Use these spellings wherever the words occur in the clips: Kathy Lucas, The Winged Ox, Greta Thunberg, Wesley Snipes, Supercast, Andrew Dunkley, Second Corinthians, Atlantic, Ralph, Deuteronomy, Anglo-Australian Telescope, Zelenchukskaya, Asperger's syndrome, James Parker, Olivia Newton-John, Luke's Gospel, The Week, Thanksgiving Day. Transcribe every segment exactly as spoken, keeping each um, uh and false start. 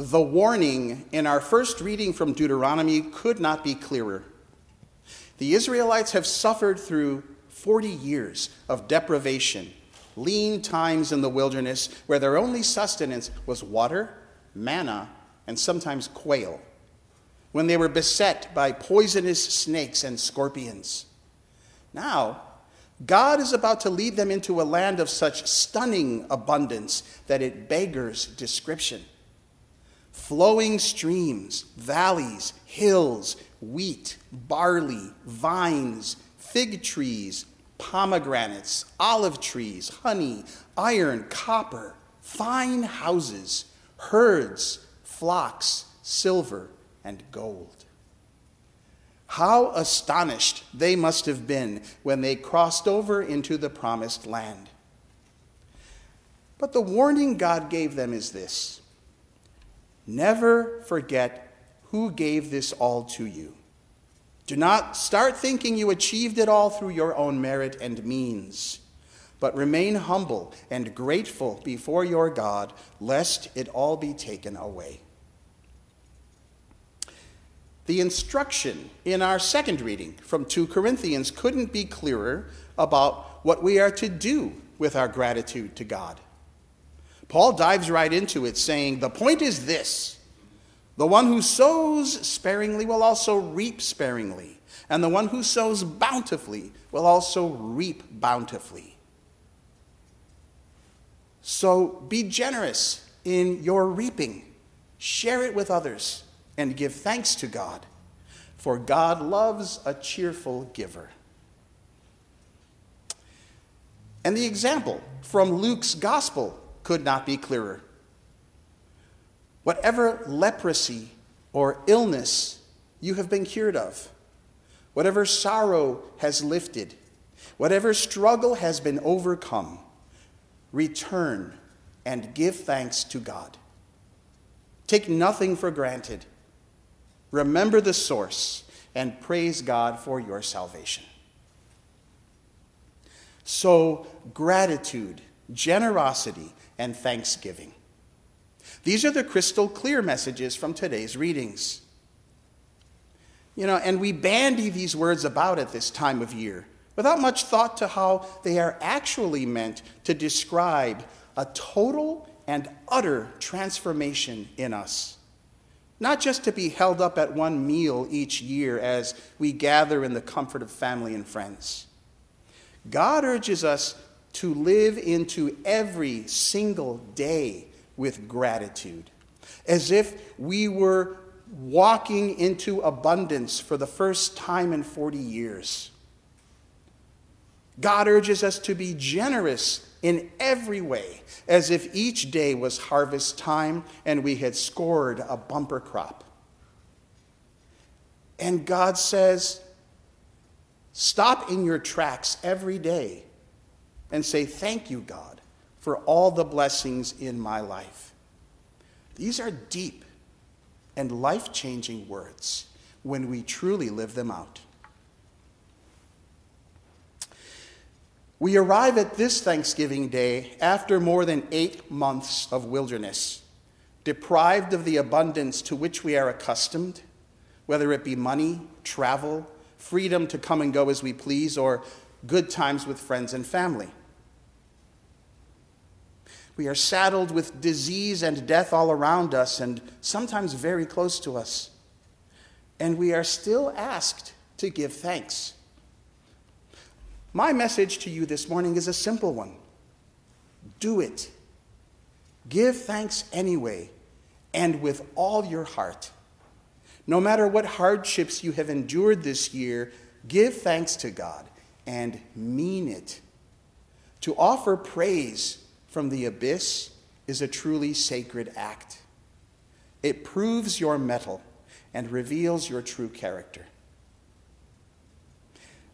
The warning in our first reading from Deuteronomy could not be clearer. The Israelites have suffered through forty years of deprivation, lean times in the wilderness where their only sustenance was water, manna, and sometimes quail, when they were beset by poisonous snakes and scorpions. Now, God is about to lead them into a land of such stunning abundance that it beggars description. Flowing streams, valleys, hills, wheat, barley, vines, fig trees, pomegranates, olive trees, honey, iron, copper, fine houses, herds, flocks, silver, and gold. How astonished they must have been when they crossed over into the promised land. But the warning God gave them is this: never forget who gave this all to you. Do not start thinking you achieved it all through your own merit and means, but remain humble and grateful before your God, lest it all be taken away. The instruction in our second reading from Second Corinthians couldn't be clearer about what we are to do with our gratitude to God. Paul dives right into it, saying, "The point is this: the one who sows sparingly will also reap sparingly, and the one who sows bountifully will also reap bountifully." So be generous in your reaping. Share it with others and give thanks to God, for God loves a cheerful giver. And the example from Luke's Gospel could not be clearer. Whatever leprosy or illness you have been cured of, whatever sorrow has lifted, whatever struggle has been overcome, return and give thanks to God. Take nothing for granted. Remember the source and praise God for your salvation. So, gratitude, generosity, and thanksgiving. These are the crystal clear messages from today's readings. You know, and we bandy these words about at this time of year without much thought to how they are actually meant to describe a total and utter transformation in us. Not just to be held up at one meal each year as we gather in the comfort of family and friends. God urges us to live into every single day with gratitude, as if we were walking into abundance for the first time in forty years. God urges us to be generous in every way, as if each day was harvest time and we had scored a bumper crop. And God says, stop in your tracks every day and say, thank you, God, for all the blessings in my life. These are deep and life-changing words when we truly live them out. We arrive at this Thanksgiving Day after more than eight months of wilderness, deprived of the abundance to which we are accustomed, whether it be money, travel, freedom to come and go as we please, or good times with friends and family. We are saddled with disease and death all around us and sometimes very close to us. And we are still asked to give thanks. My message to you this morning is a simple one. Do it. Give thanks anyway, and with all your heart. No matter what hardships you have endured this year, give thanks to God and mean it. To offer praise from the abyss is a truly sacred act. It proves your mettle and reveals your true character.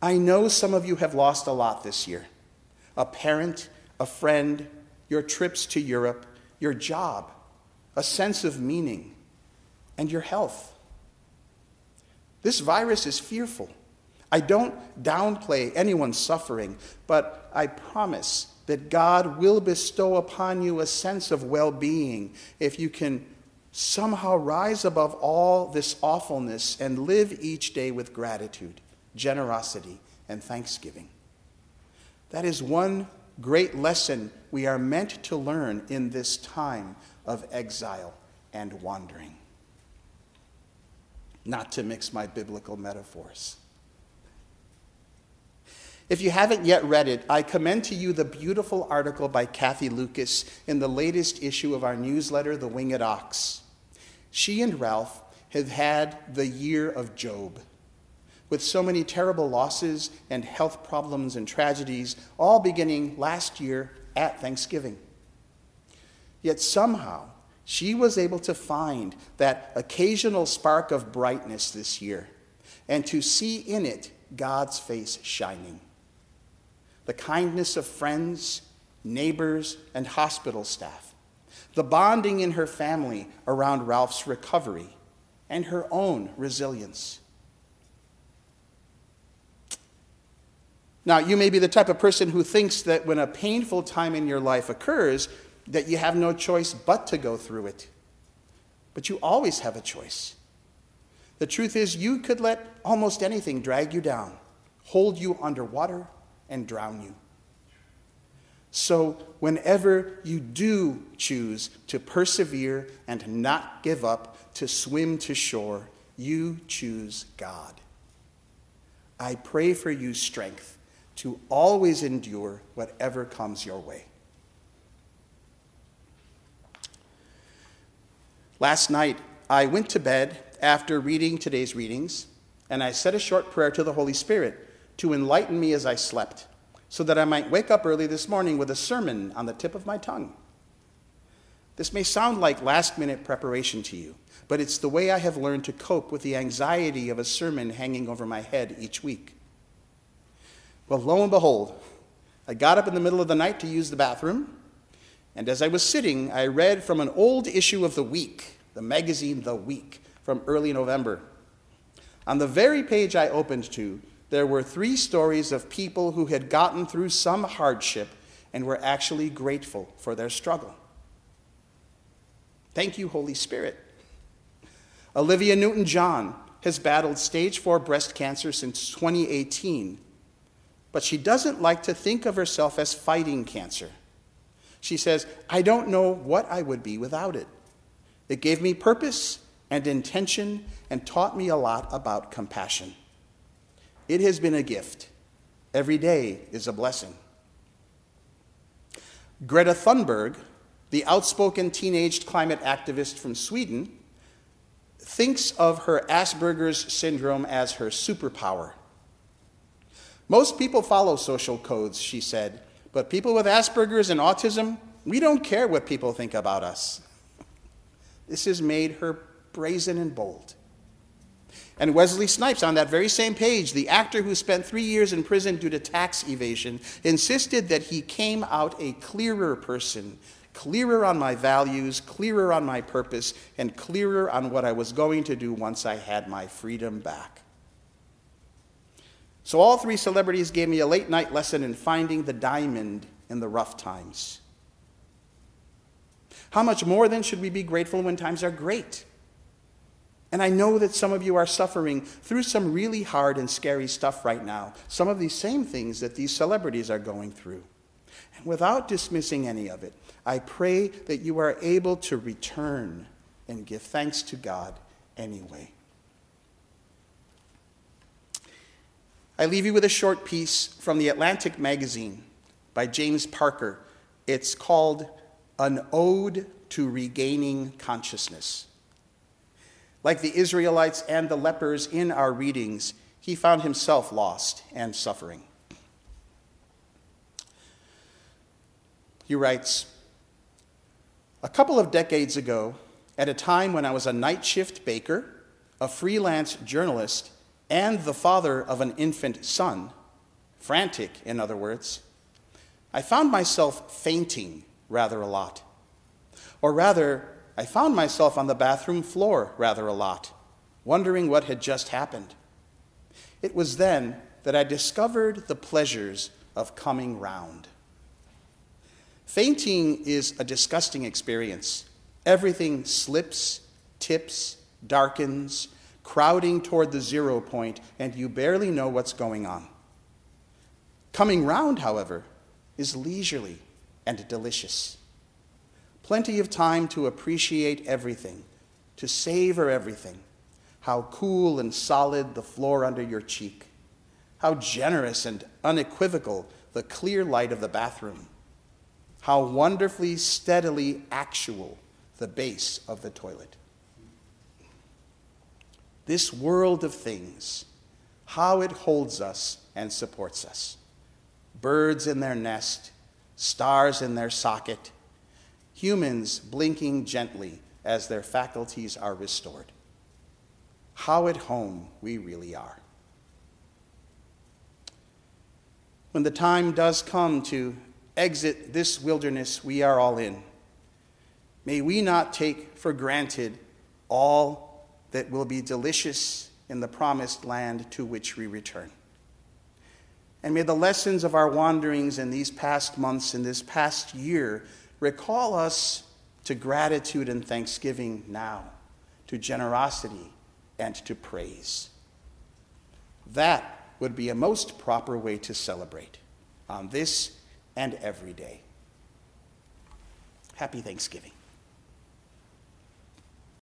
I know some of you have lost a lot this year. A parent, a friend, your trips to Europe, your job, a sense of meaning, and your health. This virus is fearful. I don't downplay anyone's suffering, but I promise that God will bestow upon you a sense of well-being if you can somehow rise above all this awfulness and live each day with gratitude, generosity, and thanksgiving. That is one great lesson we are meant to learn in this time of exile and wandering. Not to mix my biblical metaphors. If you haven't yet read it, I commend to you the beautiful article by Kathy Lucas in the latest issue of our newsletter, The Winged Ox. She and Ralph have had the year of Job, with so many terrible losses and health problems and tragedies, all beginning last year at Thanksgiving. Yet somehow, she was able to find that occasional spark of brightness this year and to see in it God's face shining. The kindness of friends, neighbors, and hospital staff, the bonding in her family around Ralph's recovery, and her own resilience. Now, you may be the type of person who thinks that when a painful time in your life occurs, that you have no choice but to go through it. But you always have a choice. The truth is, you could let almost anything drag you down, hold you underwater, and drown you. So whenever you do choose to persevere and not give up, to swim to shore, you choose God. I pray for you strength to always endure whatever comes your way. Last night, I went to bed after reading today's readings, and I said a short prayer to the Holy Spirit to enlighten me as I slept, so that I might wake up early this morning with a sermon on the tip of my tongue. This may sound like last-minute preparation to you, but it's the way I have learned to cope with the anxiety of a sermon hanging over my head each week. Well, lo and behold, I got up in the middle of the night to use the bathroom, and as I was sitting, I read from an old issue of The Week, the magazine The Week, from early November. On the very page I opened to, there were three stories of people who had gotten through some hardship and were actually grateful for their struggle. Thank you, Holy Spirit. Olivia Newton-John has battled stage four breast cancer since twenty eighteen, but she doesn't like to think of herself as fighting cancer. She says, I don't know what I would be without it. It gave me purpose and intention and taught me a lot about compassion. It has been a gift. Every day is a blessing. Greta Thunberg, the outspoken teenage climate activist from Sweden, thinks of her Asperger's syndrome as her superpower. Most people follow social codes, she said, but people with Asperger's and autism, we don't care what people think about us. This has made her brazen and bold. And Wesley Snipes, on that very same page, the actor who spent three years in prison due to tax evasion, insisted that he came out a clearer person, clearer on my values, clearer on my purpose, and clearer on what I was going to do once I had my freedom back. So all three celebrities gave me a late night lesson in finding the diamond in the rough times. How much more then should we be grateful when times are great? And I know that some of you are suffering through some really hard and scary stuff right now, some of these same things that these celebrities are going through. And without dismissing any of it, I pray that you are able to return and give thanks to God anyway. I leave you with a short piece from the Atlantic magazine by James Parker. It's called An Ode to Regaining Consciousness. Like the Israelites and the lepers in our readings, he found himself lost and suffering. He writes, a couple of decades ago, at a time when I was a night shift baker, a freelance journalist, and the father of an infant son, frantic, in other words, I found myself fainting rather a lot. Or rather, I found myself on the bathroom floor rather a lot, wondering what had just happened. It was then that I discovered the pleasures of coming round. Fainting is a disgusting experience. Everything slips, tips, darkens, crowding toward the zero point, and you barely know what's going on. Coming round, however, is leisurely and delicious. Plenty of time to appreciate everything, to savor everything. How cool and solid the floor under your cheek. How generous and unequivocal the clear light of the bathroom. How wonderfully, steadily actual the base of the toilet. This world of things, how it holds us and supports us. Birds in their nest, stars in their socket, humans blinking gently as their faculties are restored. How at home we really are. When the time does come to exit this wilderness we are all in, may we not take for granted all that will be delicious in the promised land to which we return. And may the lessons of our wanderings in these past months, in this past year, recall us to gratitude and thanksgiving now, to generosity and to praise. That would be a most proper way to celebrate on this and every day. Happy Thanksgiving.